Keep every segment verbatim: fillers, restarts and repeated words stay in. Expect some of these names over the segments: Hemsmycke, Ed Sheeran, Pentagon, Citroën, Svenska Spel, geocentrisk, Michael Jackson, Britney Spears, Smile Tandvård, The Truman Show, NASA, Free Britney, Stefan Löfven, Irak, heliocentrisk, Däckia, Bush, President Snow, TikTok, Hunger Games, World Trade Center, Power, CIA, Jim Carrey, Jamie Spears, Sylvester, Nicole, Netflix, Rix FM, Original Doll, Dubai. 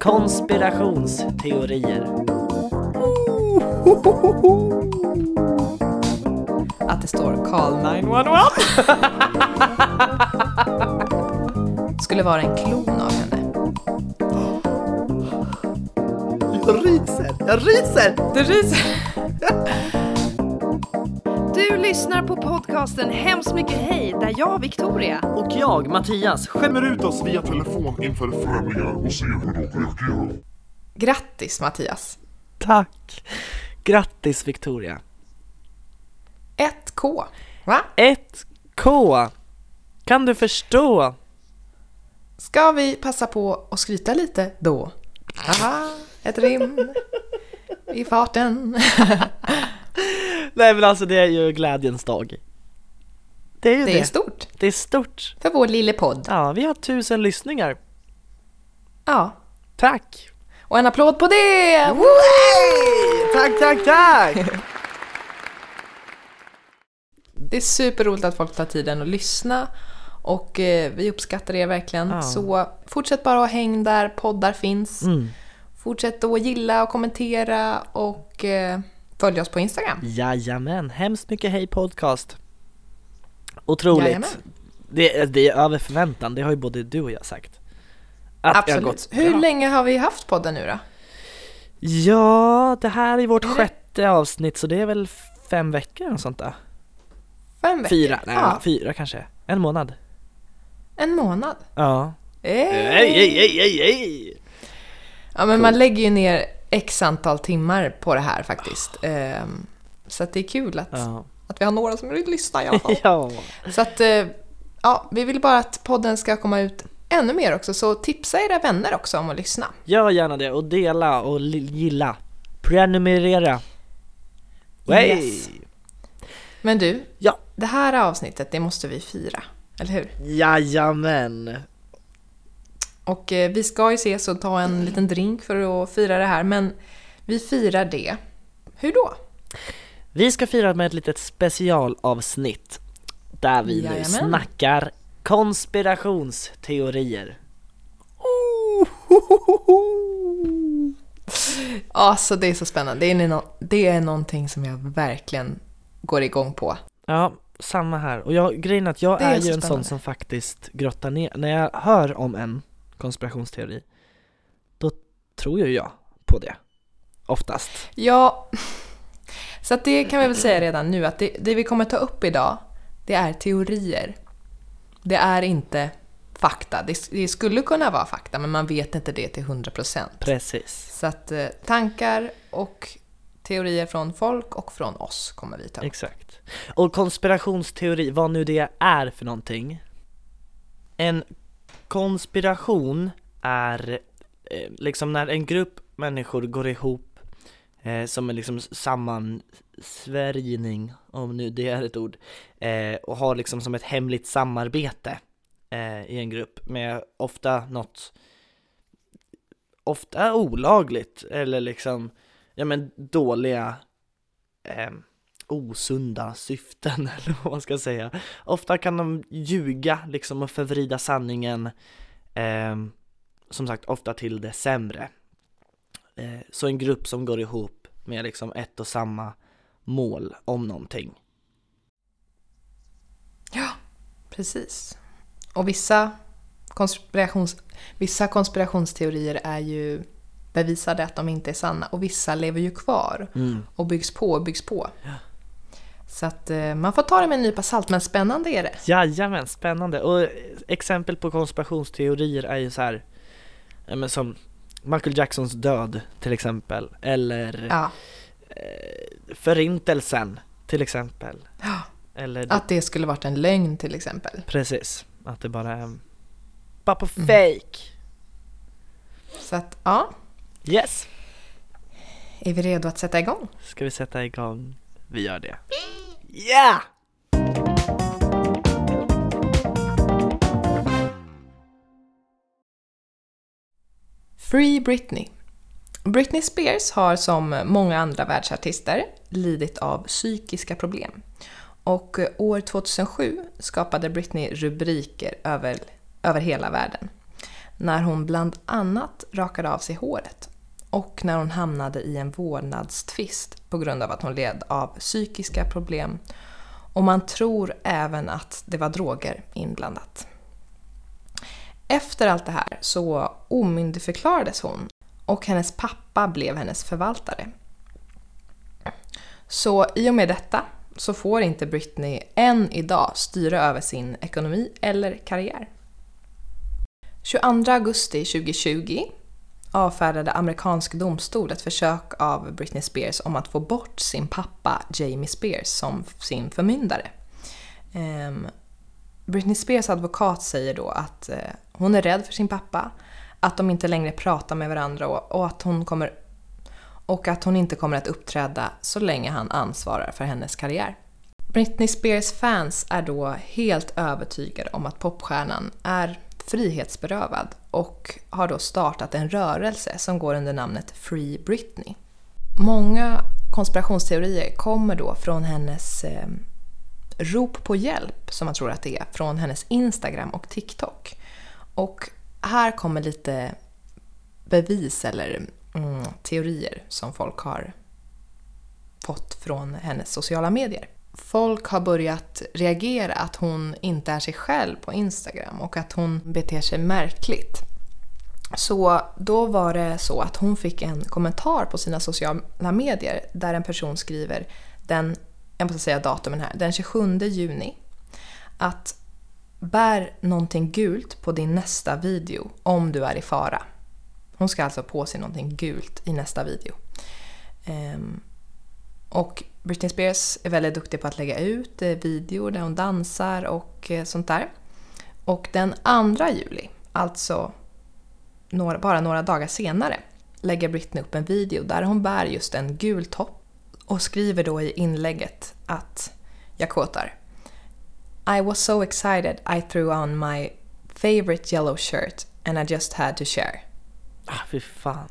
Konspirationsteorier. Att det står call nio ett ett. Skulle vara en klon av henne. Jag ryser, jag ryser. Du ryser. Du lyssnar på podcasten Hemsmycke hej, där jag, Victoria och jag, Mattias, skämmer ut oss via telefon inför förändringar och ser hur de reagerar. Grattis, Mattias. Tack. Grattis, Victoria. ett K. Va? ett K. Kan du förstå? Ska vi passa på att skryta lite då? Aha, ett rim i farten. Nej, men alltså det är ju glädjens dag. Det är ju det. Det är stort. Det är stort. För vår lille podd. Ja, vi har tusen lyssningar. Ja. Tack. Och en applåd på det! Wow! Tack, tack, tack! Det är superroligt att folk tar tiden att lyssna. Och eh, vi uppskattar er verkligen. Ja. Så fortsätt bara att häng där poddar finns. Mm. Fortsätt att gilla och kommentera. Och... Eh, följ oss på Instagram. Jajamän, hemskt mycket hej podcast. Otroligt. Det, det är över förväntan, det har ju både du och jag sagt. Att absolut. Jag gått hur bra. Länge har vi haft podden nu då? Ja, det här är vårt är sjätte det? avsnitt, så det är väl fem veckor eller sånt där. Fem veckor? Fyra, nej, ja. fyra kanske. En månad. En månad? Ja. Ej, ej, ej, ej, ej. Ja, men cool. Man lägger ju ner... X antal timmar på det här faktiskt. Oh. Så att det är kul att, oh. att vi har några som vill lyssna i alla fall. Ja. Så att ja, vi vill bara att podden ska komma ut ännu mer också. Så tipsa era vänner också om att lyssna. Gör gärna det och dela och gilla. Prenumerera. Yes. Men du, ja. Det här avsnittet, det måste vi fira, eller hur? Jajamän. Och vi ska ju ses och ta en liten drink för att fira det här. Men vi firar det. Hur då? Vi ska fira med ett litet specialavsnitt. Där vi Jajamän. nu snackar konspirationsteorier. Oh! Alltså det är så spännande. Det är, no- det är någonting som jag verkligen går igång på. Ja, samma här. Och jag, grejen är att jag är, är ju spännande. En sån som faktiskt grottar ner. När jag hör om en konspirationsteori, då tror ju jag på det oftast. Ja, så att det kan vi väl säga redan nu att det, det vi kommer ta upp idag, det är teorier. Det är inte fakta. Det, det skulle kunna vara fakta, men man vet inte det till hundra procent. Precis. Så att tankar och teorier från folk och från oss kommer vi ta upp. Exakt. Och konspirationsteori, vad nu det är för någonting. En konspiration är eh, liksom när en grupp människor går ihop eh, som är liksom sammansvärjning, om nu det är ett ord, eh, och har liksom som ett hemligt samarbete eh, i en grupp med ofta något ofta olagligt eller liksom ja men dåliga eh, osunda syften eller vad man ska säga. Ofta kan de ljuga liksom och förvrida sanningen eh, som sagt ofta till det sämre. Eh, så en grupp som går ihop med liksom ett och samma mål om någonting. Ja, precis. Och vissa konspirations vissa konspirationsteorier är ju bevisade att de inte är sanna och vissa lever ju kvar mm. och byggs på och byggs på. Ja. Så att man får ta det med en nypa salt, men spännande är det. Jajamän, spännande. Och exempel på konspirationsteorier är ju så här men som Michael Jacksons död till exempel, eller ja. Förintelsen till exempel. Ja. Eller det. Att det skulle varit en lögn till exempel. Precis, att det bara är bara på mm. fake. Så att ja. Yes. Är vi redo att sätta igång? Ska vi sätta igång? Vi gör det. Yeah! Free Britney. Britney Spears har som många andra världsartister lidit av psykiska problem. Och år tjugohundrasju skapade Britney rubriker över, över hela världen. när hon bland annat rakade av sig håret och när hon hamnade i en vårdnadstvist på grund av att hon led av psykiska problem, och man tror även att det var droger inblandat. Efter allt det här så omyndigförklarades hon och hennes pappa blev hennes förvaltare. Så i och med detta så får inte Britney än idag styra över sin ekonomi eller karriär. tjugoandra augusti tjugotjugo avfärdade amerikansk domstol ett försök av Britney Spears om att få bort sin pappa Jamie Spears som sin förmyndare. Ehm, Britney Spears advokat säger då att eh, hon är rädd för sin pappa, att de inte längre pratar med varandra och, och, att hon kommer, och att hon inte kommer att uppträda så länge han ansvarar för hennes karriär. Britney Spears fans är då helt övertygade om att popstjärnan är frihetsberövad och har då startat en rörelse som går under namnet Free Britney. Många konspirationsteorier kommer då från hennes eh, rop på hjälp, som man tror att det är, från hennes Instagram och TikTok. Och här kommer lite bevis eller mm, teorier som folk har fått från hennes sociala medier. Folk har börjat reagera att hon inte är sig själv på Instagram och att hon beter sig märkligt. Så då var det så att hon fick en kommentar på sina sociala medier där en person skriver, den, jag måste säga datumen här, den tjugosjunde juni, att bär någonting gult på din nästa video om du är i fara. Hon ska alltså på sig någonting gult i nästa video. Ehm, och Britney Spears är väldigt duktig på att lägga ut videor där hon dansar och sånt där. Och den andra juli, alltså några, bara några dagar senare, lägger Britney upp en video där hon bär just en gul topp och skriver då i inlägget att, jag quotar, I was so excited I threw on my favorite yellow shirt and I just had to share. Ah, fy fan.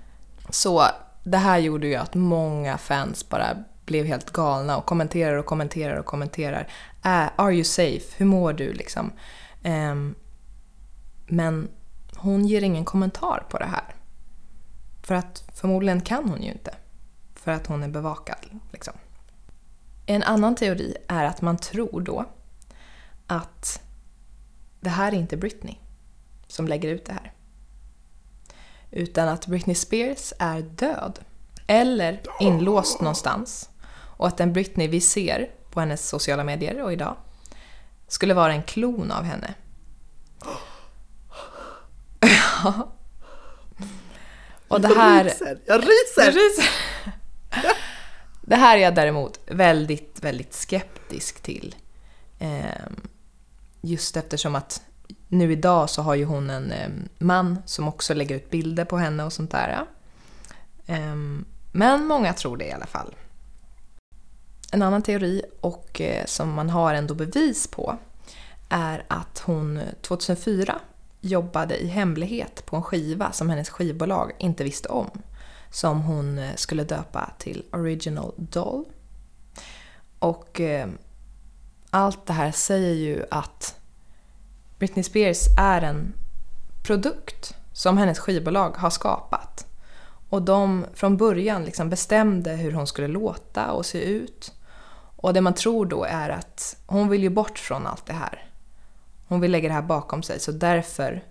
Så det här gjorde ju att många fans bara blev helt galna och kommenterar och kommenterar och kommenterar. Äh, are you safe? Hur mår du? Liksom. Um, men hon ger ingen kommentar på det här. För att förmodligen kan hon ju inte. För att hon är bevakad. Liksom. En annan teori är att man tror då att det här är inte Britney som lägger ut det här. Utan att Britney Spears är död. Eller inlåst någonstans. Och att den Britney vi ser på hennes sociala medier och idag skulle vara en klon av henne. Ja. Och det här... Jag ryser! Jag ryser. Jag ryser. Det här är jag däremot väldigt, väldigt skeptisk till. Just eftersom att nu idag så har ju hon en man som också lägger ut bilder på henne och sånt där. Men många tror det i alla fall. En annan teori, och som man har ändå bevis på, är att hon tjugohundrafyra jobbade i hemlighet på en skiva som hennes skivbolag inte visste om, som hon skulle döpa till Original Doll. Och allt det här säger ju att Britney Spears är en produkt som hennes skivbolag har skapat. Och de från början liksom bestämde hur hon skulle låta och se ut. Och det man tror då är att hon vill ju bort från allt det här. Hon vill lägga det här bakom sig. Så därför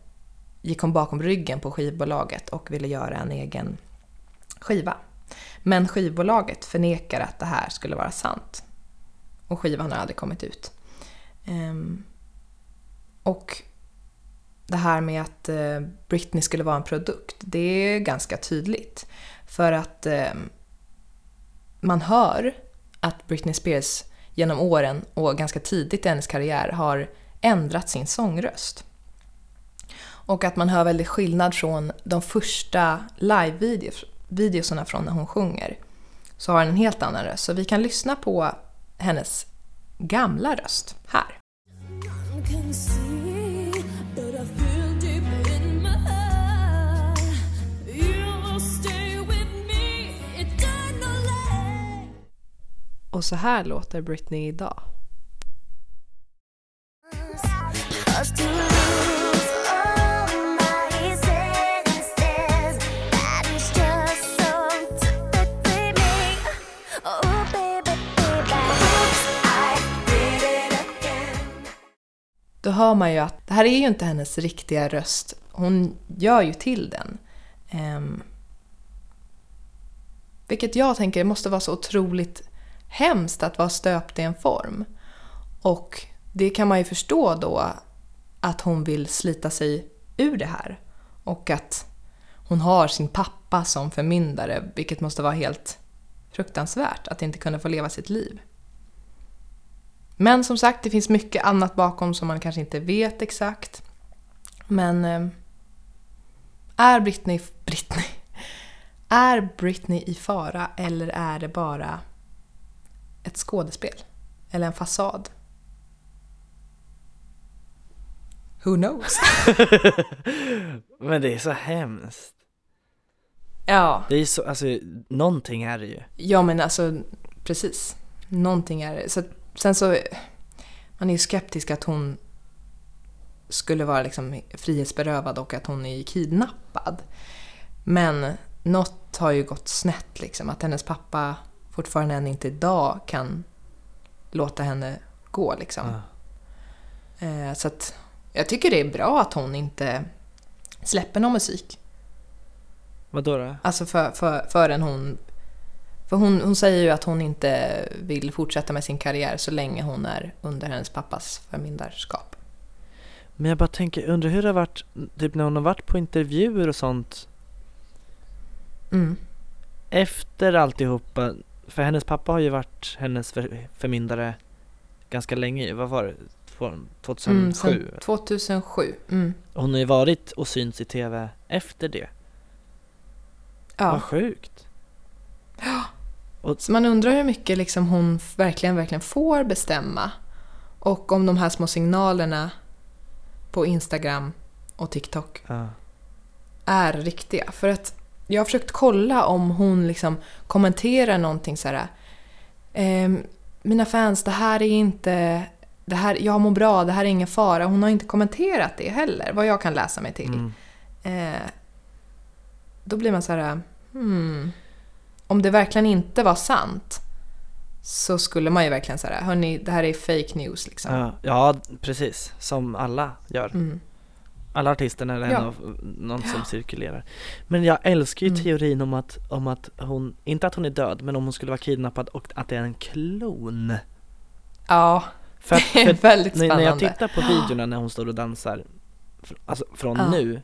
gick hon bakom ryggen på skivbolaget och ville göra en egen skiva. Men skivbolaget förnekar att det här skulle vara sant. Och skivan har aldrig kommit ut. Ehm. Och det här med att Britney skulle vara en produkt, det är ganska tydligt. För att man hör att Britney Spears genom åren och ganska tidigt i hennes karriär har ändrat sin sångröst. Och att man hör väldigt skillnad från de första live-videoserna från när hon sjunger. Så har hon en helt annan röst. Så vi kan lyssna på hennes gamla röst här. Och så här låter Britney idag. då hör man ju att det här är ju inte hennes riktiga röst. Hon gör ju till den. Um, vilket jag tänker måste vara så otroligt hemskt att vara stöpt i en form. Och det kan man ju förstå då att hon vill slita sig ur det här. Och att hon har sin pappa som förmyndare, vilket måste vara helt fruktansvärt att inte kunna få leva sitt liv. Men som sagt, det finns mycket annat bakom som man kanske inte vet exakt. Men eh, är Britney, Britney, är Britney i fara, eller är det bara ett skådespel? Eller en fasad? Who knows? Men det är så hemskt. Ja. Det är så, alltså, någonting är det ju. Ja, men alltså, precis. Någonting är det. Så, sen så, man är ju skeptisk att hon skulle vara liksom frihetsberövad och att hon är kidnappad. Men något har ju gått snett liksom. Att hennes pappa fortfarande än inte idag kan låta henne gå liksom. Ah. Eh, så att jag tycker det är bra att hon inte släpper någon musik. Vad då då? Alltså för, för, förrän hon... För hon, hon säger ju att hon inte vill fortsätta med sin karriär så länge hon är under hennes pappas förmyndarskap. Men jag bara tänker, undrar hur det har varit typ när hon har varit på intervjuer och sånt. Mm. Efter alltihopa, för hennes pappa har ju varit hennes för, förmyndare ganska länge. Vad var det? tjugohundrasju? Mm, tjugohundrasju. Mm. Hon har ju varit och syns i tv efter det. Ja. Vad sjukt. Ja. Så man undrar hur mycket liksom hon verkligen, verkligen får bestämma. Och om de här små signalerna på Instagram och TikTok ja. Är riktiga. För att jag har försökt kolla om hon liksom kommenterar någonting så här. Ehm, mina fans, det här är inte... Det här, jag mår bra, det här är ingen fara. Hon har inte kommenterat det heller, vad jag kan läsa mig till. Mm. Eh, då blir man så här... Hmm. Om det verkligen inte var sant så skulle man ju verkligen säga, hörni, det här är fake news liksom. Ja, ja precis. Som alla gör. Mm. Alla artisterna eller ja. Någon som ja. Cirkulerar. Men jag älskar ju mm. teorin om att, om att hon, inte att hon är död, men om hon skulle vara kidnappad och att det är en klon. Ja, för att, för det är väldigt spännande. När jag tittar på videorna när hon står och dansar, alltså från ja. Nu,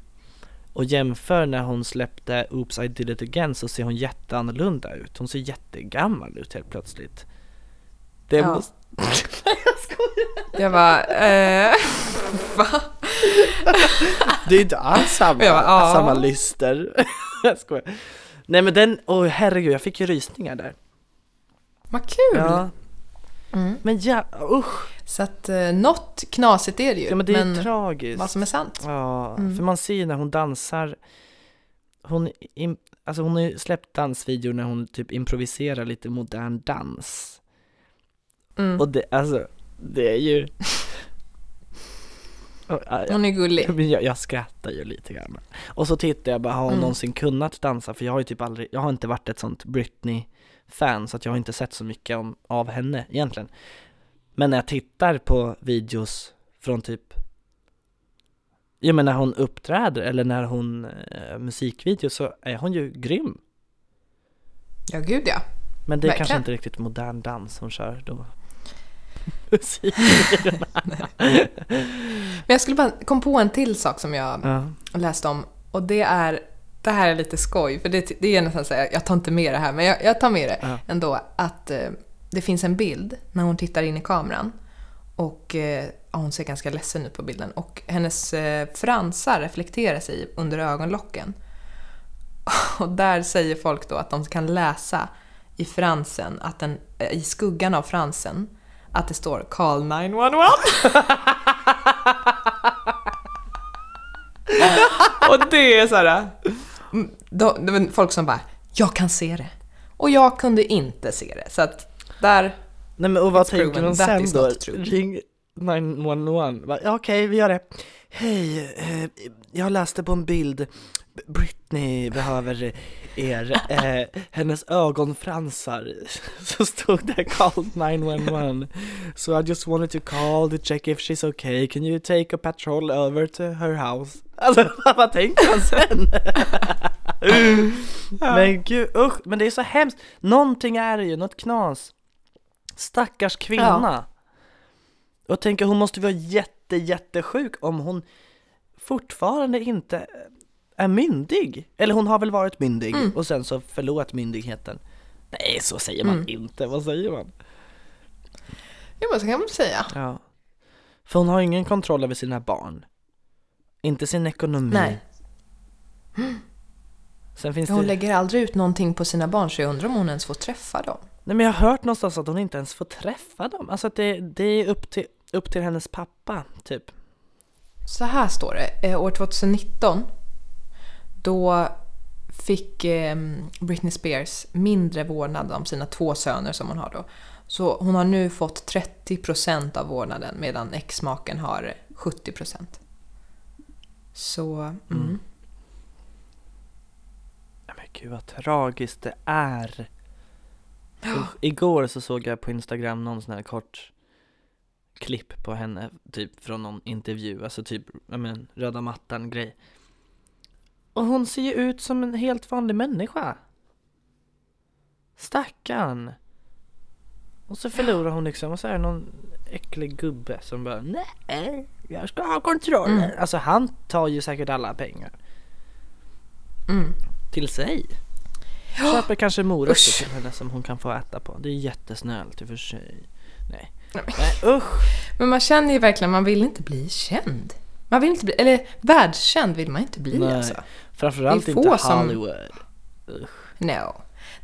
och jämför när hon släppte Oops, I Did It Again, så ser hon jätteannorlunda ut. Hon ser jättegammal ut helt plötsligt. Det ja. Måste... jag skojar. Jag bara... Eh, va? Det är inte alls samma, jag bara, samma lyster. Jag skojar. Nej men den... Åh oh, herregud, jag fick ju rysningar där. Vad kul! Ja. Mm. Men ja, usch. Så att eh, något knasigt är det ju. Ja, men det är men ju tragiskt. Vad som är sant. Ja, mm. för man ser ju när hon dansar. Hon, im, alltså hon har ju släppt dansvideor när hon typ improviserar lite modern dans. Mm. Och det, alltså, det är ju... hon är gullig. Jag, jag skrattar ju lite grann. Och så tittar jag bara, har hon mm. någonsin kunnat dansa? För jag har ju typ aldrig, jag har inte varit ett sånt Britney... fan, så att jag har inte sett så mycket om, av henne egentligen. Men när jag tittar på videos från typ jag menar när hon uppträder eller när hon eh, musikvideo så är hon ju grym. Ja, gud ja. Men det är verkligen. Kanske inte riktigt modern dans hon kör då. Men jag skulle bara kom på en till sak som jag ja. Läste om och det är det här är lite skoj, för det, det är nästan så här, jag tar inte med det här, men jag, jag tar med det ja. Ändå, att eh, det finns en bild när hon tittar in i kameran och eh, hon ser ganska ledsen ut på bilden och hennes eh, fransar reflekterar sig under ögonlocken och där säger folk då att de kan läsa i fransen, att den, eh, i skuggan av fransen att det står call nio ett ett. Och det är så här. Då, det var folk som bara, jag kan se det. Och jag kunde inte se det. Så att där... Nej, men och vad tänker man sen då? Ring nio ett ett. Okej, okay, vi gör det. Hej, eh, jag läste på en bild. Britney behöver er. Eh, hennes ögonfransar. Så stod det call nine one one. So I just wanted to call to check if she's okay. Can you take a patrol over to her house? Alltså vad tänker han sen? Men gud, usch. Men det är så hemskt. Någonting är det ju, något knas. Stackars kvinna. Ja. Och tänker hon måste vara jätte, jättesjuk om hon fortfarande inte är myndig. Eller hon har väl varit myndig mm. och sen så förlorat myndigheten. Nej, så säger man mm. inte. Vad säger man? Jo, vad ska man säga? Ja. För hon har ingen kontroll över sina barn. Inte sin ekonomi. Nej. Mm. Sen finns hon det... lägger aldrig ut någonting på sina barn, så jag undrar om hon ens får träffa dem. Nej, men jag har hört någonstans att hon inte ens får träffa dem. Alltså att det, det är upp till, upp till hennes pappa, typ. Så här står det. År tjugonitton då fick eh, Britney Spears mindre vårdnad om sina två söner som hon har då. Så hon har nu fått trettio procent av vårdnaden medan exmaken har sjuttio procent. Så... Mm. Mm. Men gud vad tragiskt det är. Usch, igår så såg jag på Instagram någon sån här kort klipp på henne typ från någon intervju. Alltså typ jag men, röda mattan grej. Och hon ser ju ut som en helt vanlig människa. Stackarn. Och så förlorar hon liksom. Och så är det någon äcklig gubbe som bara nej, jag ska ha kontroll. Mm. Alltså han tar ju säkert alla pengar. Mm. Till sig. Köper kanske morötter till henne som hon kan få äta på. Det är jättesnällt i för sig. Nej. Nej, usch. Men man känner ju verkligen, man vill inte bli känd. Man vill inte bli, eller världskänd vill man inte bli. Nej. Alltså. Framförallt inte Hollywood. Som, usch. No. Nej,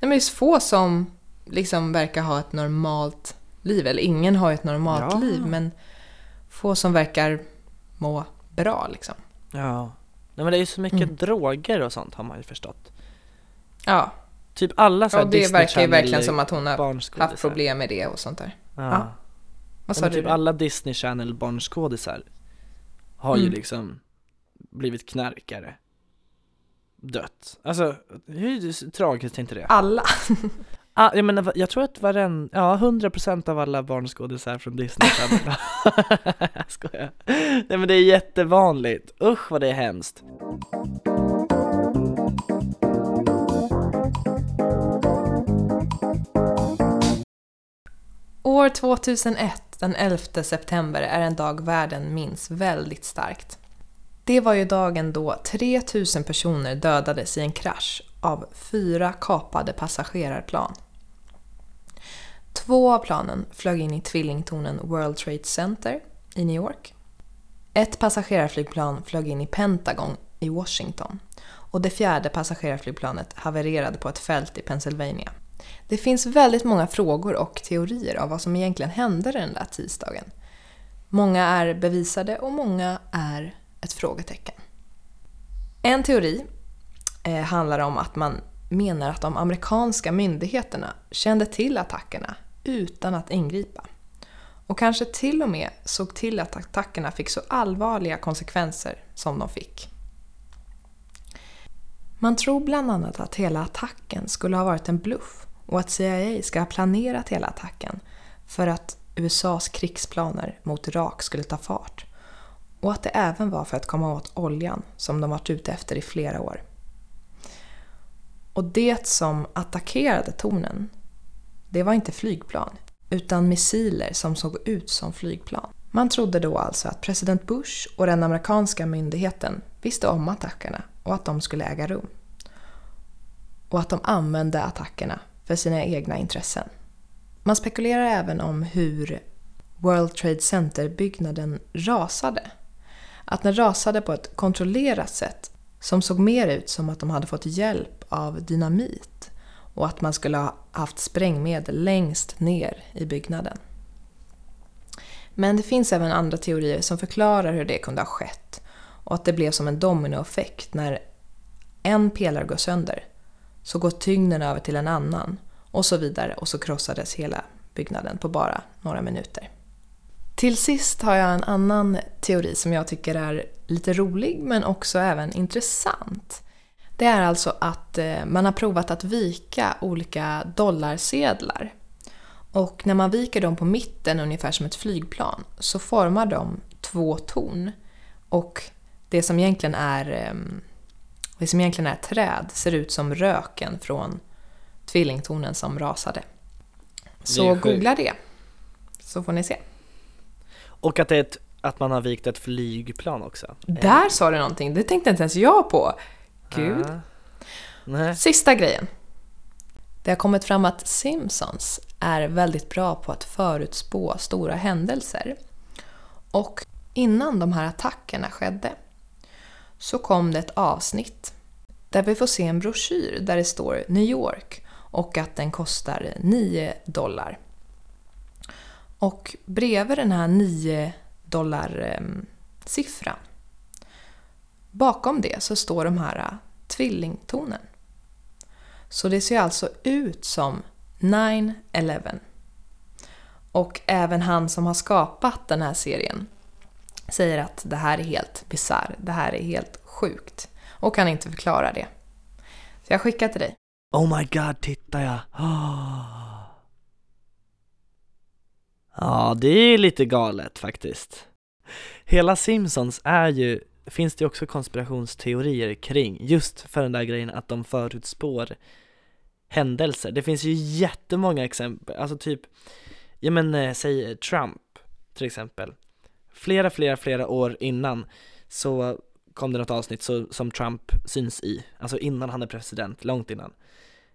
men det är få som liksom verkar ha ett normalt liv. Eller ingen har ett normalt ja. liv. Men få som verkar må bra liksom. Ja. Nej, men det är ju så mycket mm. droger och sånt har man ju förstått. Ja. Typ alla så här ja, det verkar ju verkligen som att hon har haft problem med det och sånt där. Ja. ja. Vad sa du? Typ alla Disney Channel barnskådisar har mm. ju liksom blivit knarkare. Dött. Alltså, hur tragiskt är inte det? Alla. ah, jag menar, jag tror att varen, ja, hundra procent av alla barnskådisar från Disney Channel. Jag skojar. Nej, men det är jättevanligt. Usch vad det är hemskt. År tjugohundraett, den elfte september, är en dag världen minns väldigt starkt. Det var ju dagen då tre tusen personer dödades i en krasch av fyra kapade passagerarplan. Två av planen flög in i tvillingtornen World Trade Center i New York. Ett passagerarflygplan flög in i Pentagon i Washington. Och det fjärde passagerarflygplanet havererade på ett fält i Pennsylvania. Det finns väldigt många frågor och teorier av vad som egentligen hände den där tisdagen. Många är bevisade och många är ett frågetecken. En teori eh, handlar om att man menar att de amerikanska myndigheterna kände till attackerna utan att ingripa. Och kanske till och med såg till att attackerna fick så allvarliga konsekvenser som de fick. Man tror bland annat att hela attacken skulle ha varit en bluff och att C I A ska ha planerat hela attacken för att U S A:s krigsplaner mot Irak skulle ta fart och att det även var för att komma åt oljan som de varit ute efter i flera år. Och det som attackerade tornen, det var inte flygplan utan missiler som såg ut som flygplan. Man trodde då alltså att president Bush och den amerikanska myndigheten visste om attackerna och att de skulle äga rum. Och att de använde attackerna för sina egna intressen. Man spekulerar även om hur World Trade Center-byggnaden rasade. Att den rasade på ett kontrollerat sätt som såg mer ut som att de hade fått hjälp av dynamit och att man skulle ha haft sprängmedel längst ner i byggnaden. Men det finns även andra teorier som förklarar hur det kunde ha skett. Och att det blev som en dominoeffekt när en pelare går sönder så går tyngden över till en annan och så vidare och så krossades hela byggnaden på bara några minuter. Till sist har jag en annan teori som jag tycker är lite rolig men också även intressant. Det är alltså att man har provat att vika olika dollarsedlar. Och när man viker dem på mitten ungefär som ett flygplan så formar de två torn. Och det som egentligen är, det som egentligen är träd ser ut som röken från tvillingtornen som rasade. Så googla det så får ni se. Och att, det är ett, att man har vikt ett flygplan också. Där sa du någonting, det tänkte inte ens jag på. Gud. Ah, nej. Sista grejen. Det har kommit fram att Simpsons är väldigt bra på att förutspå stora händelser. Och innan de här attackerna skedde så kom det ett avsnitt där vi får se en broschyr där det står New York och att den kostar nio dollar. Och bredvid den här nio dollar siffran, bakom det så står de här tvillingtornen. Så det ser alltså ut som nine eleven. Och även han som har skapat den här serien säger att det här är helt bizarr, det här är helt sjukt. Och kan inte förklara det. Så jag skickar till dig. Oh my god, titta jag. Oh. Ja, det är lite galet faktiskt. Hela Simpsons är ju... Finns det också konspirationsteorier kring just för den där grejen att de förutspår händelser. Det finns ju jättemånga exempel. Alltså typ, ja men säg Trump till exempel. Flera, flera, flera år innan så kom det något avsnitt så, som Trump syns i. Alltså innan han är president, långt innan.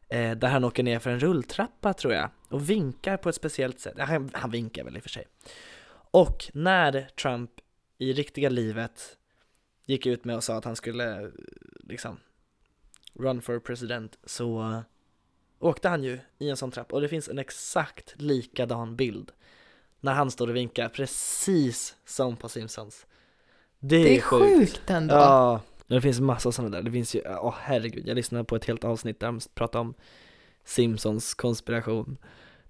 Eh, där han åker ner för en rulltrappa tror jag. Och vinkar på ett speciellt sätt. Han, han vinkar väl i och för sig. Och när Trump i riktiga livet gick ut med och sa att han skulle liksom run for president så åkte han ju i en sån trapp. Och det finns en exakt likadan bild när han står och vinkar precis som på Simpsons. Det är, det är sjukt. sjukt ändå. Ja, det finns massa sådana där. Det finns ju, åh oh, herregud, jag lyssnade på ett helt avsnitt där de pratade om Simpsons konspiration.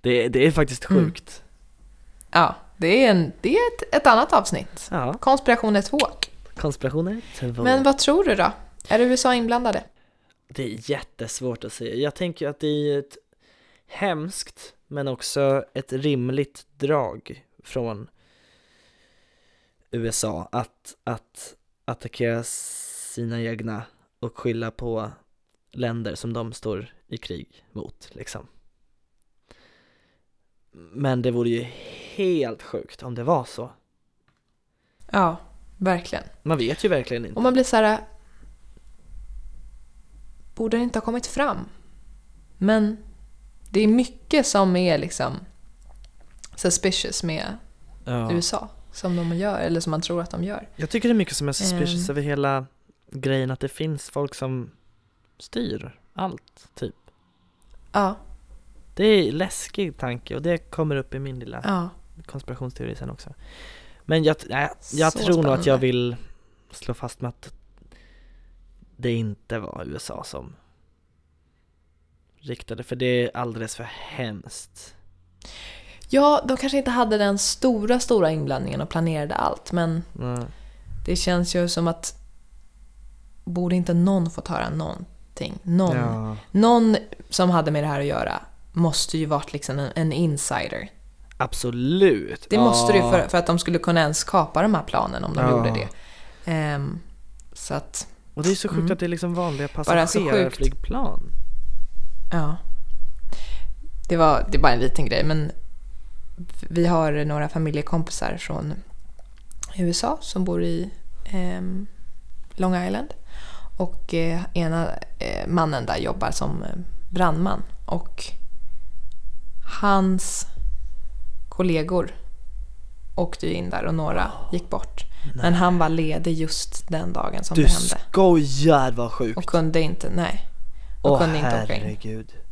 Det, det är faktiskt sjukt. Mm. Ja, det är, en, det är ett, ett annat avsnitt. Ja. Konspiration är två. Konspirationer. Men vad tror du då? Är U S A inblandade? Det är jättesvårt att säga. Jag tänker att det är ett hemskt men också ett rimligt drag från U S A att, att attackera sina egna och skylla på länder som de står i krig mot. Liksom. Men det vore ju helt sjukt om det var så. Ja. Verkligen. Man vet ju verkligen inte. Och man blir så här, borde det inte ha kommit fram? Men det är mycket som är liksom suspicious med ja. U S A som de gör, eller som man tror att de gör. Jag tycker det är mycket som är suspicious um, över hela grejen att det finns folk som styr allt, typ. Ja. Det är en läskig tanke och det kommer upp i min lilla ja. konspirationsteori sen också. Men jag, nej, jag tror spännande. nog att jag vill slå fast med att det inte var U S A som riktade. För det är alldeles för hemskt. Ja, de kanske inte hade den stora, stora inblandningen och planerade allt. Men nej. Det känns ju som att borde inte någon fått höra någonting. Någon, ja. någon som hade med det här att göra måste ju varit liksom en, en insider. Absolut. Det måste du för, för att de skulle kunna ens skapa de här planen om de ja. gjorde det. Um, så att, och det är så sjukt mm. att det är liksom vanliga passagerarflygplan. Ja. Det var det är bara en liten grej, men vi har några familjekompisar från U S A som bor i um, Long Island och uh, ena uh, mannen där jobbar som uh, brandman och hans kollegor åkte ju in där och några gick bort. Nej. Men han var ledig just den dagen som du det hände. Du skojar, vad sjukt. Och kunde inte, nej. Och åh, kunde inte herregud. Åka in.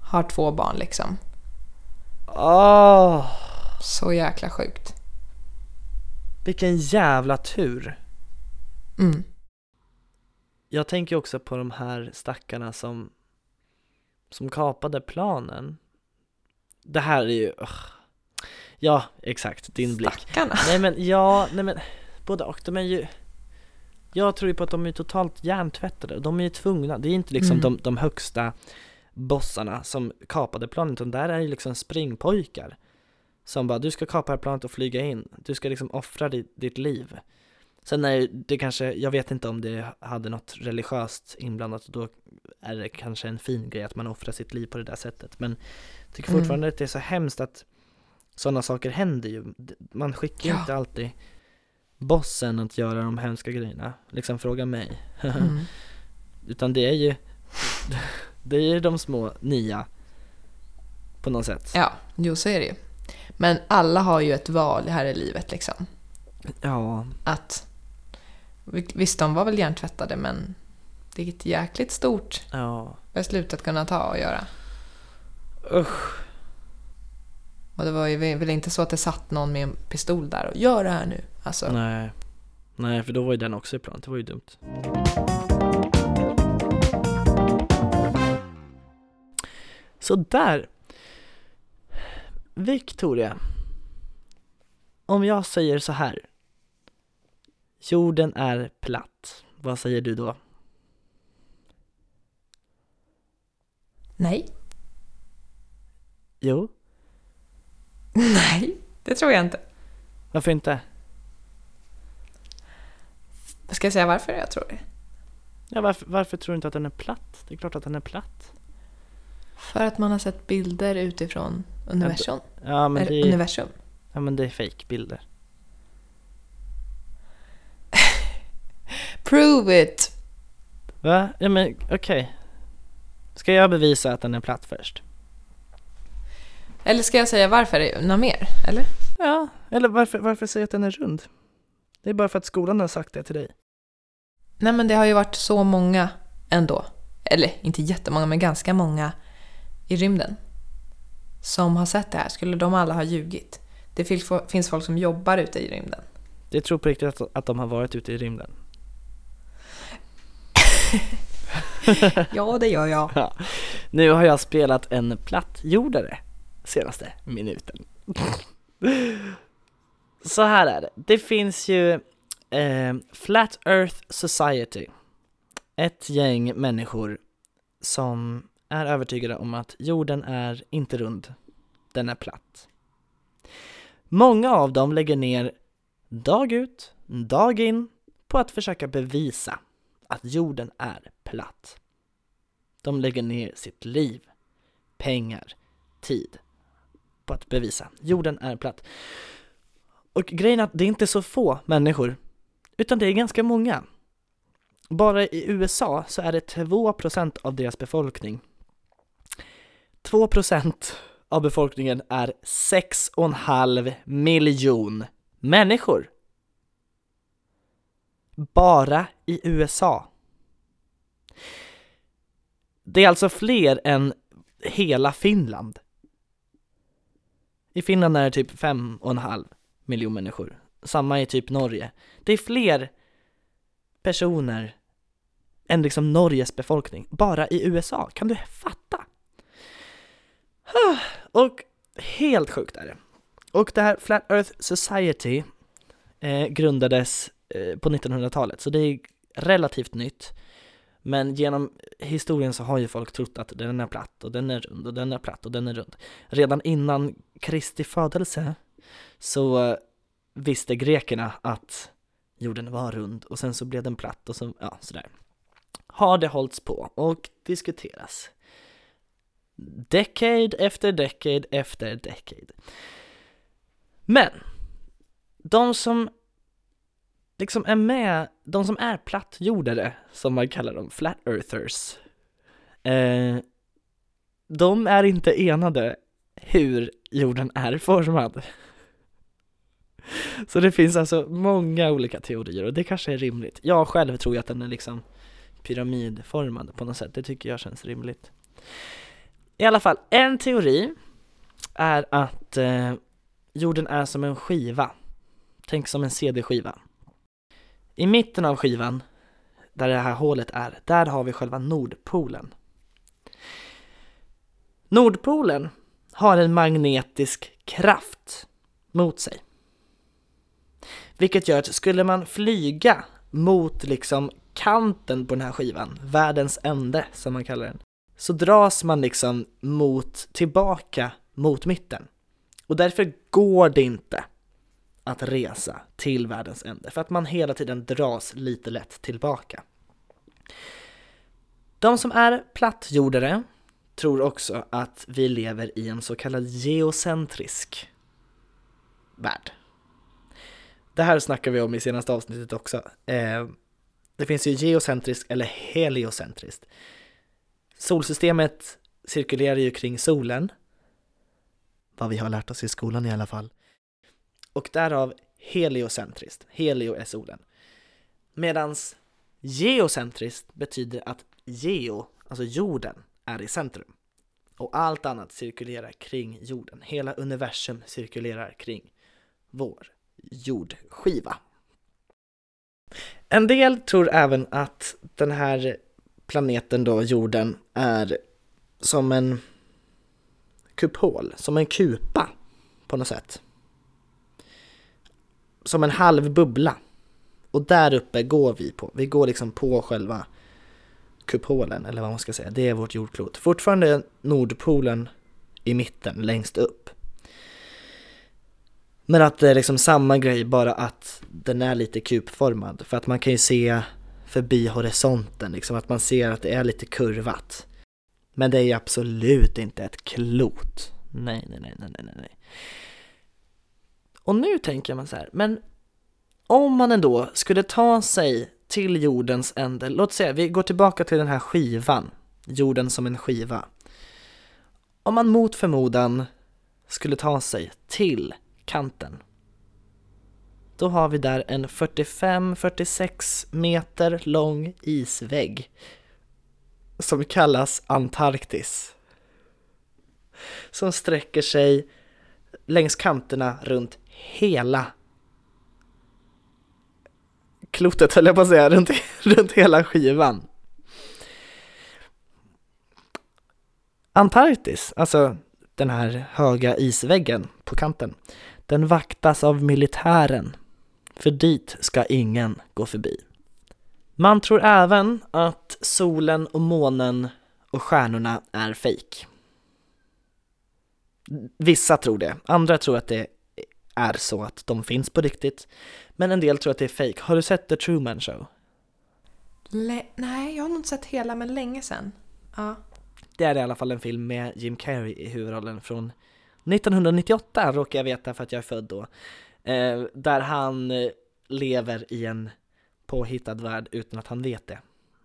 Har två barn liksom. Oh. Så jäkla sjukt. Vilken jävla tur. Mm. Jag tänker också på de här stackarna som som kapade planen. Det här är ju... Uh. Ja, exakt. Din blick. Stackarna. Nej men, ja, nej men... Både och. De är ju... Jag tror ju på att de är totalt hjärntvättade. De är ju tvungna. Det är inte liksom mm. de, de högsta bossarna som kapade planet. Utan där är ju liksom springpojkar. Som bara, du ska kapa här planet och flyga in. Du ska liksom offra ditt, ditt liv. Sen är det kanske, jag vet inte om det hade något religiöst inblandat. Då är det kanske en fin grej att man offrar sitt liv på det där sättet. Men jag tycker fortfarande mm. att det är så hemskt att sådana saker händer ju. Man skickar ja. inte alltid bossen att göra de hemska grejerna. Liksom fråga mig. Mm. Utan det är ju det är ju de små nya på något sätt. Ja, jo så är det ju. Men alla har ju ett val här i livet liksom. Ja. Att visst, de var väl hjärntvättade, men det är ett jäkligt stort ja. beslut att kunna ta och göra. Usch. Och det var ju väl inte så att det satt någon med en pistol där och gör det här nu. Alltså. Nej. Nej, för då var ju den också i plan. Det var ju dumt. Så där. Victoria. Om jag säger så här. Jorden är platt. Vad säger du då? Nej. Jo. Nej, det tror jag inte. Varför inte? Ska jag säga varför jag tror det? Ja, varför, varför tror du inte att den är platt? Det är klart att den är platt. För att man har sett bilder utifrån universum. Ja, men det är, universum. Ja, men det är fejkbilder. Prove it! Va? Ja, men okej. Okay. Ska jag bevisa att den är platt först? Eller ska jag säga varför det är något mer? Eller? Ja, eller varför, varför säger jag att den är rund? Det är bara för att skolan har sagt det till dig. Nej, men det har ju varit så många ändå. Eller inte jättemånga, men ganska många i rymden. Som har sett det här. Skulle de alla ha ljugit? Det finns folk som jobbar ute i rymden. Det tror på riktigt att, att de har varit ute i rymden. Ja, det gör jag. Ja. Nu har jag spelat en plattjordare. Senaste minuten. Så här är det. Det finns ju eh, Flat Earth Society. Ett gäng människor som är övertygade om att jorden är inte rund. Den är platt. Många av dem lägger ner dag ut, dag in på att försöka bevisa att jorden är platt. De lägger ner sitt liv, pengar, tid på att bevisa. Jorden är platt. Och grejen är att det är inte så få människor, utan det är ganska många. Bara i U S A så är det två procent av deras befolkning. två procent av befolkningen är sex komma fem miljon människor. Bara i U S A. Det är alltså fler än hela Finland. I Finland är det typ fem komma fem miljon människor. Samma i typ Norge. Det är fler personer än liksom Norges befolkning. Bara i U S A. Kan du fatta? Och helt sjukt är det. Och det här Flat Earth Society eh, grundades eh, på nittonhundratalet. Så det är relativt nytt. Men genom historien så har ju folk trott att den är platt och den är rund och den är platt och den är rund. Redan innan Kristi födelse så visste grekerna att jorden var rund och sen så blev den platt och så, ja, sådär. Har det hållits på och diskuteras. Decade efter decade efter decade. Men de som liksom är med, de som är plattjordare, som man kallar dem, flat earthers, eh, de är inte enade hur jorden är formad. Så det finns alltså många olika teorier, och det kanske är rimligt. Jag själv tror att den är liksom pyramidformad på något sätt. Det tycker jag känns rimligt. I alla fall, en teori är att eh, jorden är som en skiva. Tänk som en C D-skiva. I mitten av skivan, där det här hålet är, där har vi själva Nordpolen. Nordpolen har en magnetisk kraft mot sig. Vilket gör att skulle man flyga mot liksom kanten på den här skivan, världens ände som man kallar den, så dras man liksom mot, tillbaka mot mitten. Och därför går det inte att resa till världens ände, för att man hela tiden dras lite lätt tillbaka. De som är plattjordare tror också att vi lever i en så kallad geocentrisk värld. Det här snackar vi om i senaste avsnittet också. Eh, det finns ju geocentriskt eller heliocentriskt. Solsystemet cirkulerar ju kring solen. Vad vi har lärt oss i skolan i alla fall. Och därav heliocentriskt. Helio är solen. Medans geocentriskt betyder att geo, alltså jorden, är i centrum. Och allt annat cirkulerar kring jorden. Hela universum cirkulerar kring vår jordskiva. En del tror även att den här planeten då, jorden, är som en kupol, som en kupa på något sätt. Som en halv bubbla. Och där uppe går vi på. Vi går liksom på själva kupolen, eller vad man ska säga. Det är vårt jordklot. Fortfarande är Nordpolen i mitten, längst upp. Men att det är liksom samma grej, bara att den är lite kupformad. För att man kan ju se förbi horisonten, liksom att man ser att det är lite kurvat. Men det är absolut inte ett klot. Nej, nej, nej, nej, nej, nej. Och nu tänker man så här, men om man ändå skulle ta sig till jordens ände, låt säga, vi går tillbaka till den här skivan, jorden som en skiva. Om man mot förmodan skulle ta sig till kanten, då har vi där en fyrtiofem till fyrtiosex meter lång isvägg som kallas Antarktis, som sträcker sig längs kanterna runt hela klotet, höll jag på att säga, runt, runt hela skivan. Antarktis, alltså den här höga isväggen på kanten, den vaktas av militären, för dit ska ingen gå förbi. Man tror även att solen och månen och stjärnorna är fake. Vissa tror det, andra tror att det är så att de finns på riktigt. Men en del tror att det är fake. Har du sett The Truman Show? Le- Nej, jag har nog inte sett hela, men länge sedan. Ja. Det är i alla fall en film med Jim Carrey i huvudrollen från nittonhundranittioåtta, råkar jag veta för att jag är född då. Eh, där han lever i en påhittad värld utan att han vet det.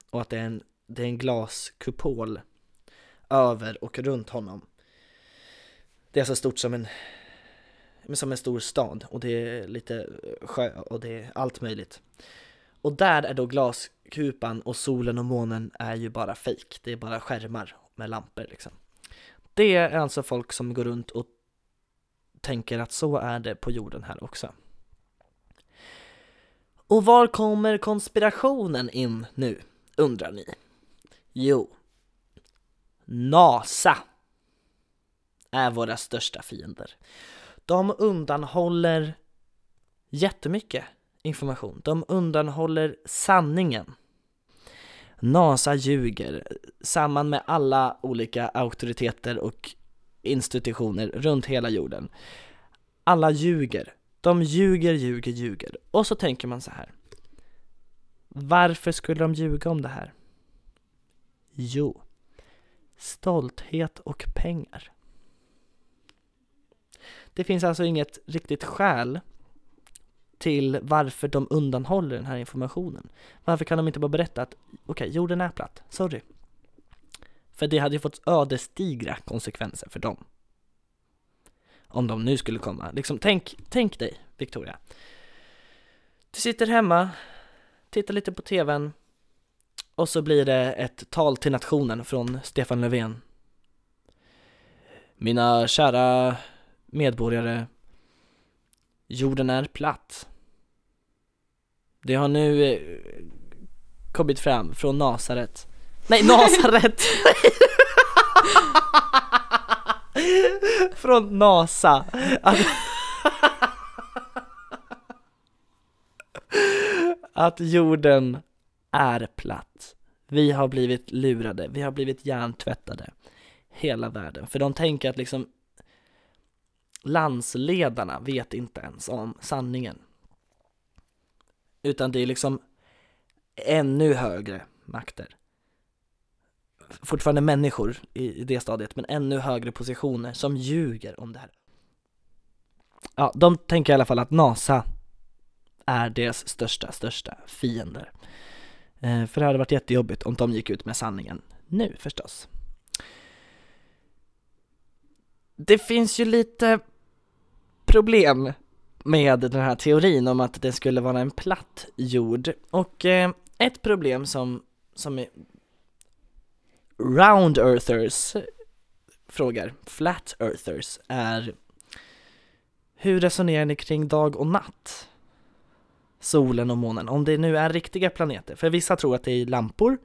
Och att det är en, det är en glaskupol över och runt honom. Det är så stort som en, som en stor stad, och det är lite sjö och det är allt möjligt. Och där är då glaskupan, och solen och månen är ju bara fake. Det är bara skärmar med lampor liksom. Det är alltså folk som går runt och tänker att så är det på jorden här också. Och var kommer konspirationen in nu, undrar ni? Jo, NASA är våra största fiender. De undanhåller jättemycket information. De undanhåller sanningen. NASA ljuger samman med alla olika auktoriteter och institutioner runt hela jorden. Alla ljuger. De ljuger, ljuger, ljuger. Och så tänker man så här. Varför skulle de ljuga om det här? Jo, stolthet och pengar. Det finns alltså inget riktigt skäl till varför de undanhåller den här informationen. Varför kan de inte bara berätta att okej, okay, jorden är platt, sorry. För det hade ju fått ödesdigra konsekvenser för dem. Om de nu skulle komma. Liksom, tänk, tänk dig, Victoria. Du sitter hemma, tittar lite på tvn, och så blir det ett tal till nationen från Stefan Löfven. Mina kära medborgare, jorden är platt. Det har nu kommit fram från Nasaret. Nej, Nasaret! Från NASA. Att, att jorden är platt. Vi har blivit lurade. Vi har blivit hjärntvättade. Hela världen. För de tänker att liksom landsledarna vet inte ens om sanningen. Utan det är liksom ännu högre makter. Fortfarande människor i det stadiet, men ännu högre positioner som ljuger om det här. Ja, de tänker i alla fall att NASA är deras största, största fiender. För det hade varit jättejobbigt om de gick ut med sanningen nu förstås. Det finns ju lite problem med den här teorin om att det skulle vara en platt jord. Och eh, ett problem som, som är round earthers frågar, flat earthers, är: hur resonerar ni kring dag och natt? Solen och månen, om det nu är riktiga planeter. För vissa tror att det är lampor,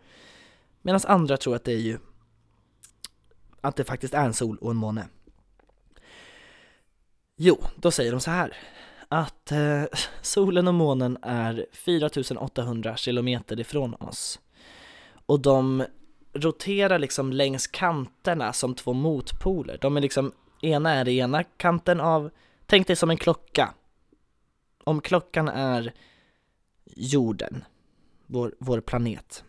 medan andra tror att det är ju att det faktiskt är en sol och en måne. Jo, då säger de så här att eh, solen och månen är fyra tusen åttahundra kilometer ifrån oss. Och de roterar liksom längs kanterna som två motpoler. De är liksom, ena är i ena kanten av, tänk dig som en klocka. Om klockan är jorden, vår, vår planet,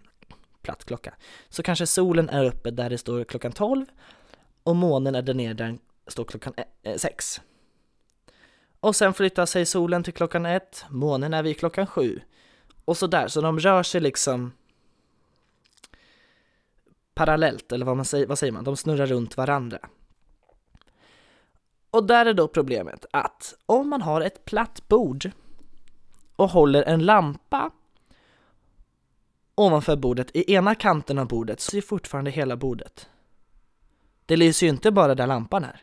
platt klocka, så kanske solen är uppe där det står klockan tolv och månen är där nere där den står klockan sex. Och sen flyttar sig solen till klockan ett, månen är vid klockan sju. Och så där, så de rör sig liksom parallellt, eller vad man säger, vad säger man? De snurrar runt varandra. Och där är då problemet att om man har ett platt bord och håller en lampa ovanför bordet, i ena kanten av bordet, så är fortfarande hela bordet. Det lyser ju inte bara där lampan är.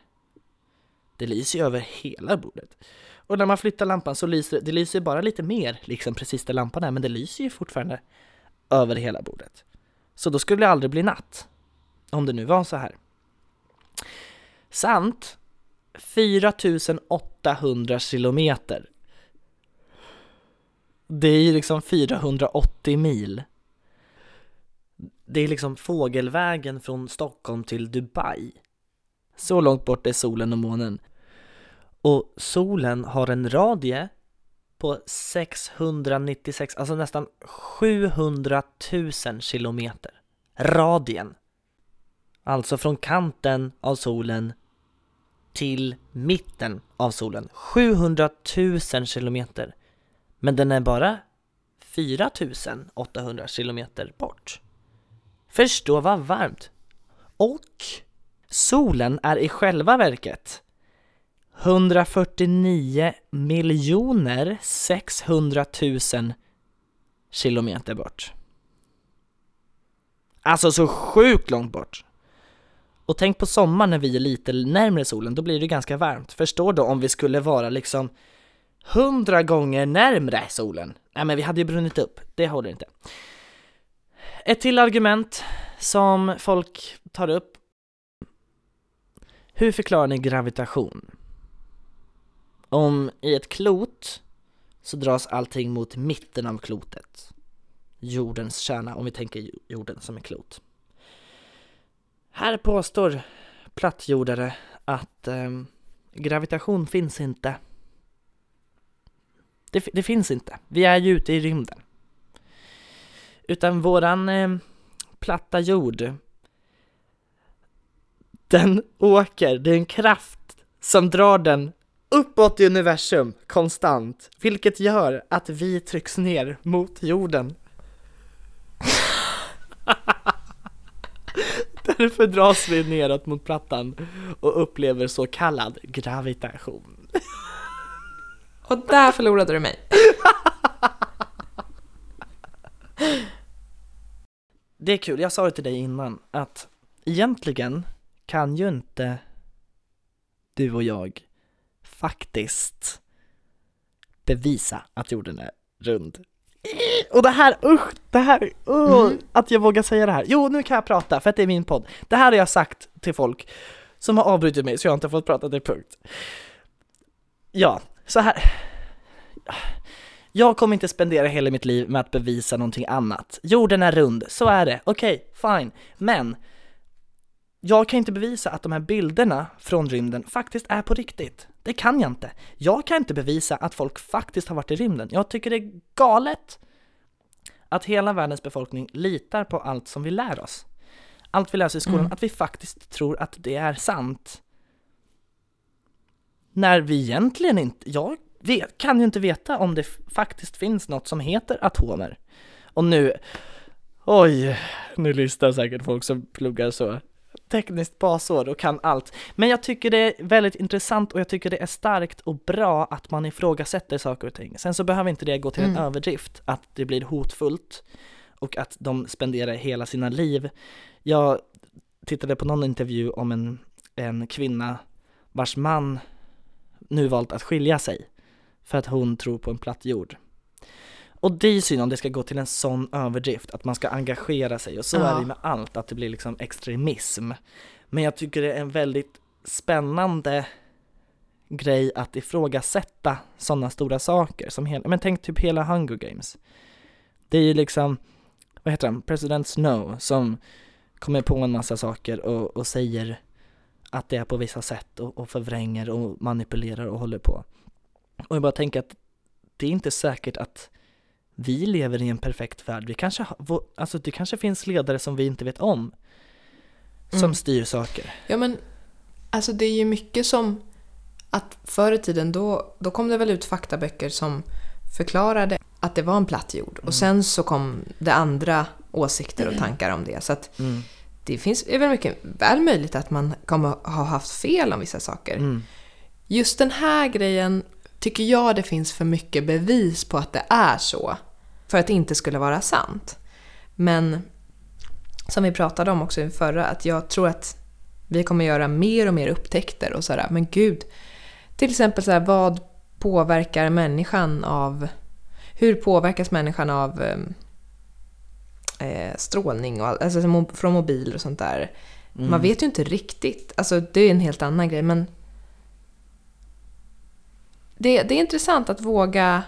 Det lyser ju över hela bordet. Och när man flyttar lampan så lyser det, det lyser bara lite mer liksom precis där lampan är, men det lyser ju fortfarande över hela bordet. Så då skulle det aldrig bli natt, om det nu var så här. Sant, fyra tusen åttahundra kilometer. Det är ju liksom fyrahundraåttio mil. Det är liksom fågelvägen från Stockholm till Dubai. Så långt bort är solen och månen. Och solen har en radie på sexhundranittiosex, alltså nästan sjuhundratusen kilometer. Radien. Alltså från kanten av solen till mitten av solen. sjuhundratusen kilometer. Men den är bara fyra tusen åttahundra kilometer bort. Förstå vad varmt. Och solen är i själva verket etthundrafyrtionio miljoner sexhundratusen kilometer bort. Alltså så sjukt långt bort. Och tänk på sommaren när vi är lite närmare solen, då blir det ganska varmt. Förstår du om vi skulle vara liksom hundra gånger närmare solen? Nej, men vi hade ju brunnit upp, det håller inte. Ett till argument som folk tar upp: hur förklarar ni gravitation? Om i ett klot så dras allting mot mitten av klotet. Jordens kärna, om vi tänker jorden som en klot. Här påstår plattjordare att eh, gravitation finns inte. Det, det finns inte. Vi är ju ute i rymden. Utan våran eh, platta jord, den åker, det är en kraft som drar den uppåt i universum konstant, vilket gör att vi trycks ner mot jorden. Därför dras vi neråt mot plattan och upplever så kallad gravitation. Och där förlorade du mig. Det är kul, jag sa det till dig innan, att egentligen kan ju inte du och jag faktiskt bevisa att jorden är rund. Och det här, usch, det här, oh, mm. att jag vågar säga det här. Jo, nu kan jag prata, för att det är min podd. Det här har jag sagt till folk som har avbrutit mig, så jag har inte fått prata till punkt. Ja, så här. Jag kommer inte spendera hela mitt liv med att bevisa någonting annat. Jorden är rund, så är det. Okej, okay, fine. Men jag kan inte bevisa att de här bilderna från rymden faktiskt är på riktigt. Det kan jag inte. Jag kan inte bevisa att folk faktiskt har varit i rymden. Jag tycker det är galet att hela världens befolkning litar på allt som vi lär oss. Allt vi läser i skolan, mm. att vi faktiskt tror att det är sant. När vi egentligen inte... Jag vet, kan ju inte veta om det faktiskt finns något som heter atomer. Och nu... Oj, nu lyssnar säkert folk som pluggar så... tekniskt basår och kan allt. Men jag tycker det är väldigt intressant och jag tycker det är starkt och bra att man ifrågasätter saker och ting. Sen så behöver inte det gå till mm. en överdrift, att det blir hotfullt och att de spenderar hela sina liv. Jag tittade på någon intervju om en, en kvinna vars man nu valt att skilja sig för att hon tror på en platt jord. Och det är ju synd om det ska gå till en sån överdrift, att man ska engagera sig. Och så ja. Är det med allt, att det blir liksom extremism. Men jag tycker det är en väldigt spännande grej att ifrågasätta sådana stora saker. Som hela, men tänk typ hela Hunger Games. Det är ju liksom, vad heter han? President Snow som kommer på en massa saker och, och säger att det är på vissa sätt. Och, och förvränger och manipulerar och håller på. Och jag bara tänker att det är inte säkert att vi lever i en perfekt värld. Vi kanske har, alltså det kanske finns ledare som vi inte vet om som mm. styr saker. Ja, men alltså det är ju mycket som att förr i tiden då, då kom det väl ut faktaböcker som förklarade att det var en platt jord. Mm. Och sen så kom det andra åsikter och tankar om det. Så att mm. det finns är väl mycket väl möjligt att man kommer ha haft fel om vissa saker. Mm. Just den här grejen tycker jag det finns för mycket bevis på att det är så för att det inte skulle vara sant. Men som vi pratade om också i förra, att jag tror att vi kommer göra mer och mer upptäckter och sådär. Men gud, till exempel så här, vad påverkar människan av, hur påverkas människan av eh, strålning och all, alltså från mobiler och sånt där. Mm. Man vet ju inte riktigt. Alltså det är en helt annan grej, men Det, det är intressant att våga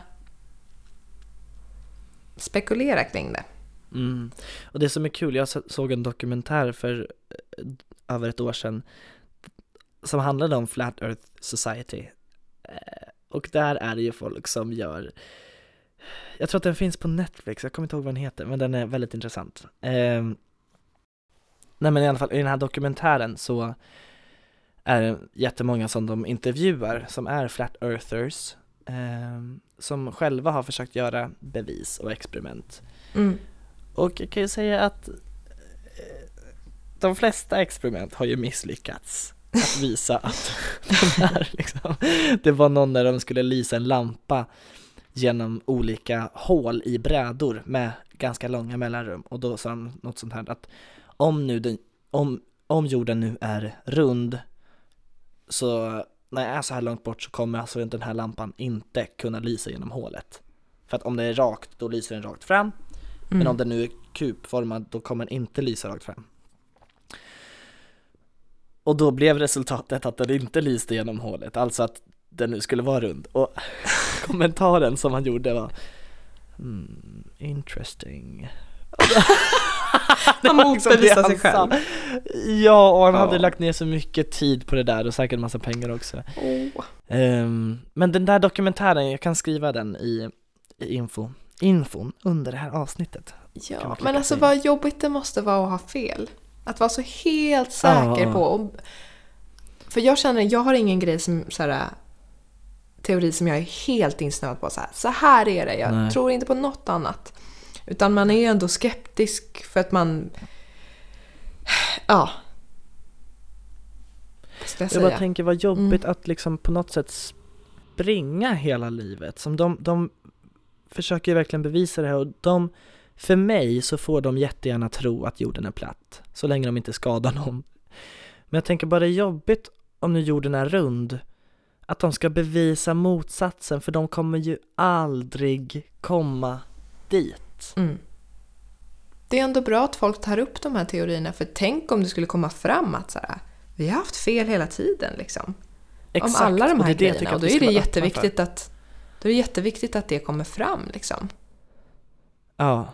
spekulera kring det. Mm. Och det som är kul, jag såg en dokumentär för över ett år sedan som handlade om Flat Earth Society. Och där är det ju folk som gör... Jag tror att den finns på Netflix, jag kommer inte ihåg vad den heter, men den är väldigt intressant. Eh, nej men i alla fall, i den här dokumentären så... är jättemånga som de intervjuar som är flat earthers eh, som själva har försökt göra bevis och experiment. Mm. Och jag kan ju säga att eh, de flesta experiment har ju misslyckats att visa att de är, liksom, det var någon när de skulle lysa en lampa genom olika hål i brädor med ganska långa mellanrum, och då sa de något sånt här att om, nu den, om, om jorden nu är rund, så när jag är så här långt bort så kommer alltså den här lampan inte kunna lysa genom hålet. För att om det är rakt, då lyser den rakt fram. Mm. Men om den nu är kubformad, då kommer den inte lysa rakt fram. Och då blev resultatet att den inte lyste genom hålet. Alltså att den nu skulle vara rund. Och kommentaren som han gjorde var... Mm, interesting... Han motbevisade sig själv. Ja, och han ja. hade lagt ner så mycket tid på det där och säkert en massa pengar också. Oh. um, Men den där dokumentären, jag kan skriva den i, i info, infon under det här avsnittet. Ja, men alltså in. Vad jobbigt det måste vara att ha fel. Att vara så helt säker ah. på och, för jag känner, jag har ingen grej som såhär, teori som jag är helt insnöad på. Så här, så här är det, jag Nej. tror inte på något annat. Utan man är ändå skeptisk för att man... Ja. Jag, jag bara tänker vad jobbigt mm. att liksom på något sätt springa hela livet. Som de, de försöker ju verkligen bevisa det här. Och de, för mig så får de jättegärna tro att jorden är platt. Så länge de inte skadar någon. Men jag tänker bara det är jobbigt om nu jorden är rund. Att de ska bevisa motsatsen. För de kommer ju aldrig komma dit. Mm. Det är ändå bra att folk tar upp de här teorierna, för tänk om det skulle komma fram att så här, vi har haft fel hela tiden liksom. Exakt. Om alla de här och det grejerna, och då är det jätteviktigt att Då är det jätteviktigt att det kommer fram liksom. Ja.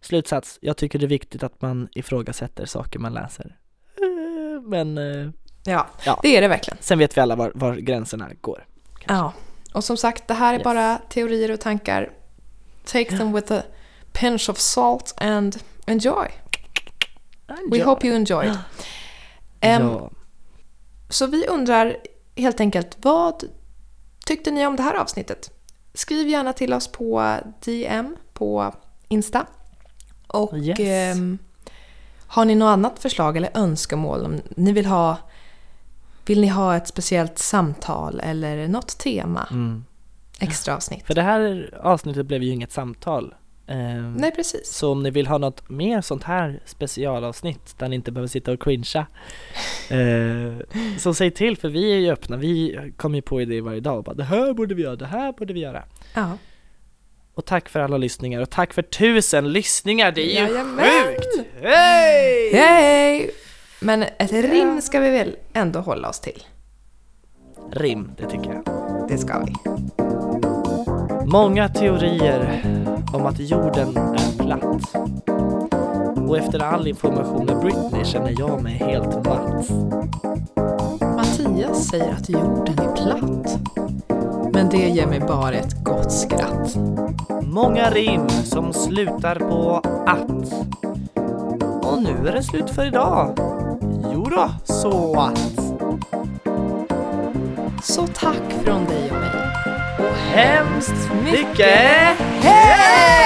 Slutsats, jag tycker det är viktigt att man ifrågasätter saker man läser. Men ja, ja. Det är det verkligen. Sen vet vi alla var, var gränserna går. Kanske. Ja. Och som sagt, det här är yes. bara teorier och tankar. Take yeah. them with a pinch of salt and enjoy. enjoy. We hope you enjoyed. Um, ja. Så vi undrar helt enkelt, vad tyckte ni om det här avsnittet? Skriv gärna till oss på D M på Insta. Och yes. um, har ni något annat förslag eller önskemål? Om ni vill ha vill ni ha ett speciellt samtal eller något tema? Mm. Extra avsnitt. För det här avsnittet blev ju inget samtal. Um, Nej, precis. Så om ni vill ha något mer sånt här specialavsnitt där ni inte behöver sitta och cringea uh, så säg till, för vi är ju öppna. Vi kommer ju på idéer varje dag och bara, det här borde vi göra, det här borde vi göra. Ja. Och tack för alla lyssningar och tack för tusen lyssningar. Det är ju Jajamän. sjukt. Hej! Hej! Men ett rim ska vi väl ändå hålla oss till. Rim, det tycker jag. Det ska vi. Många teorier om att jorden är platt. Och efter all information om Britney känner jag mig helt matt. Mattias säger att jorden är platt. Men det ger mig bara ett gott skratt. Många rim som slutar på att. Och nu är det slut för idag. Jo då, så att. Så tack från dig och mig. Och hemskt mycket hej!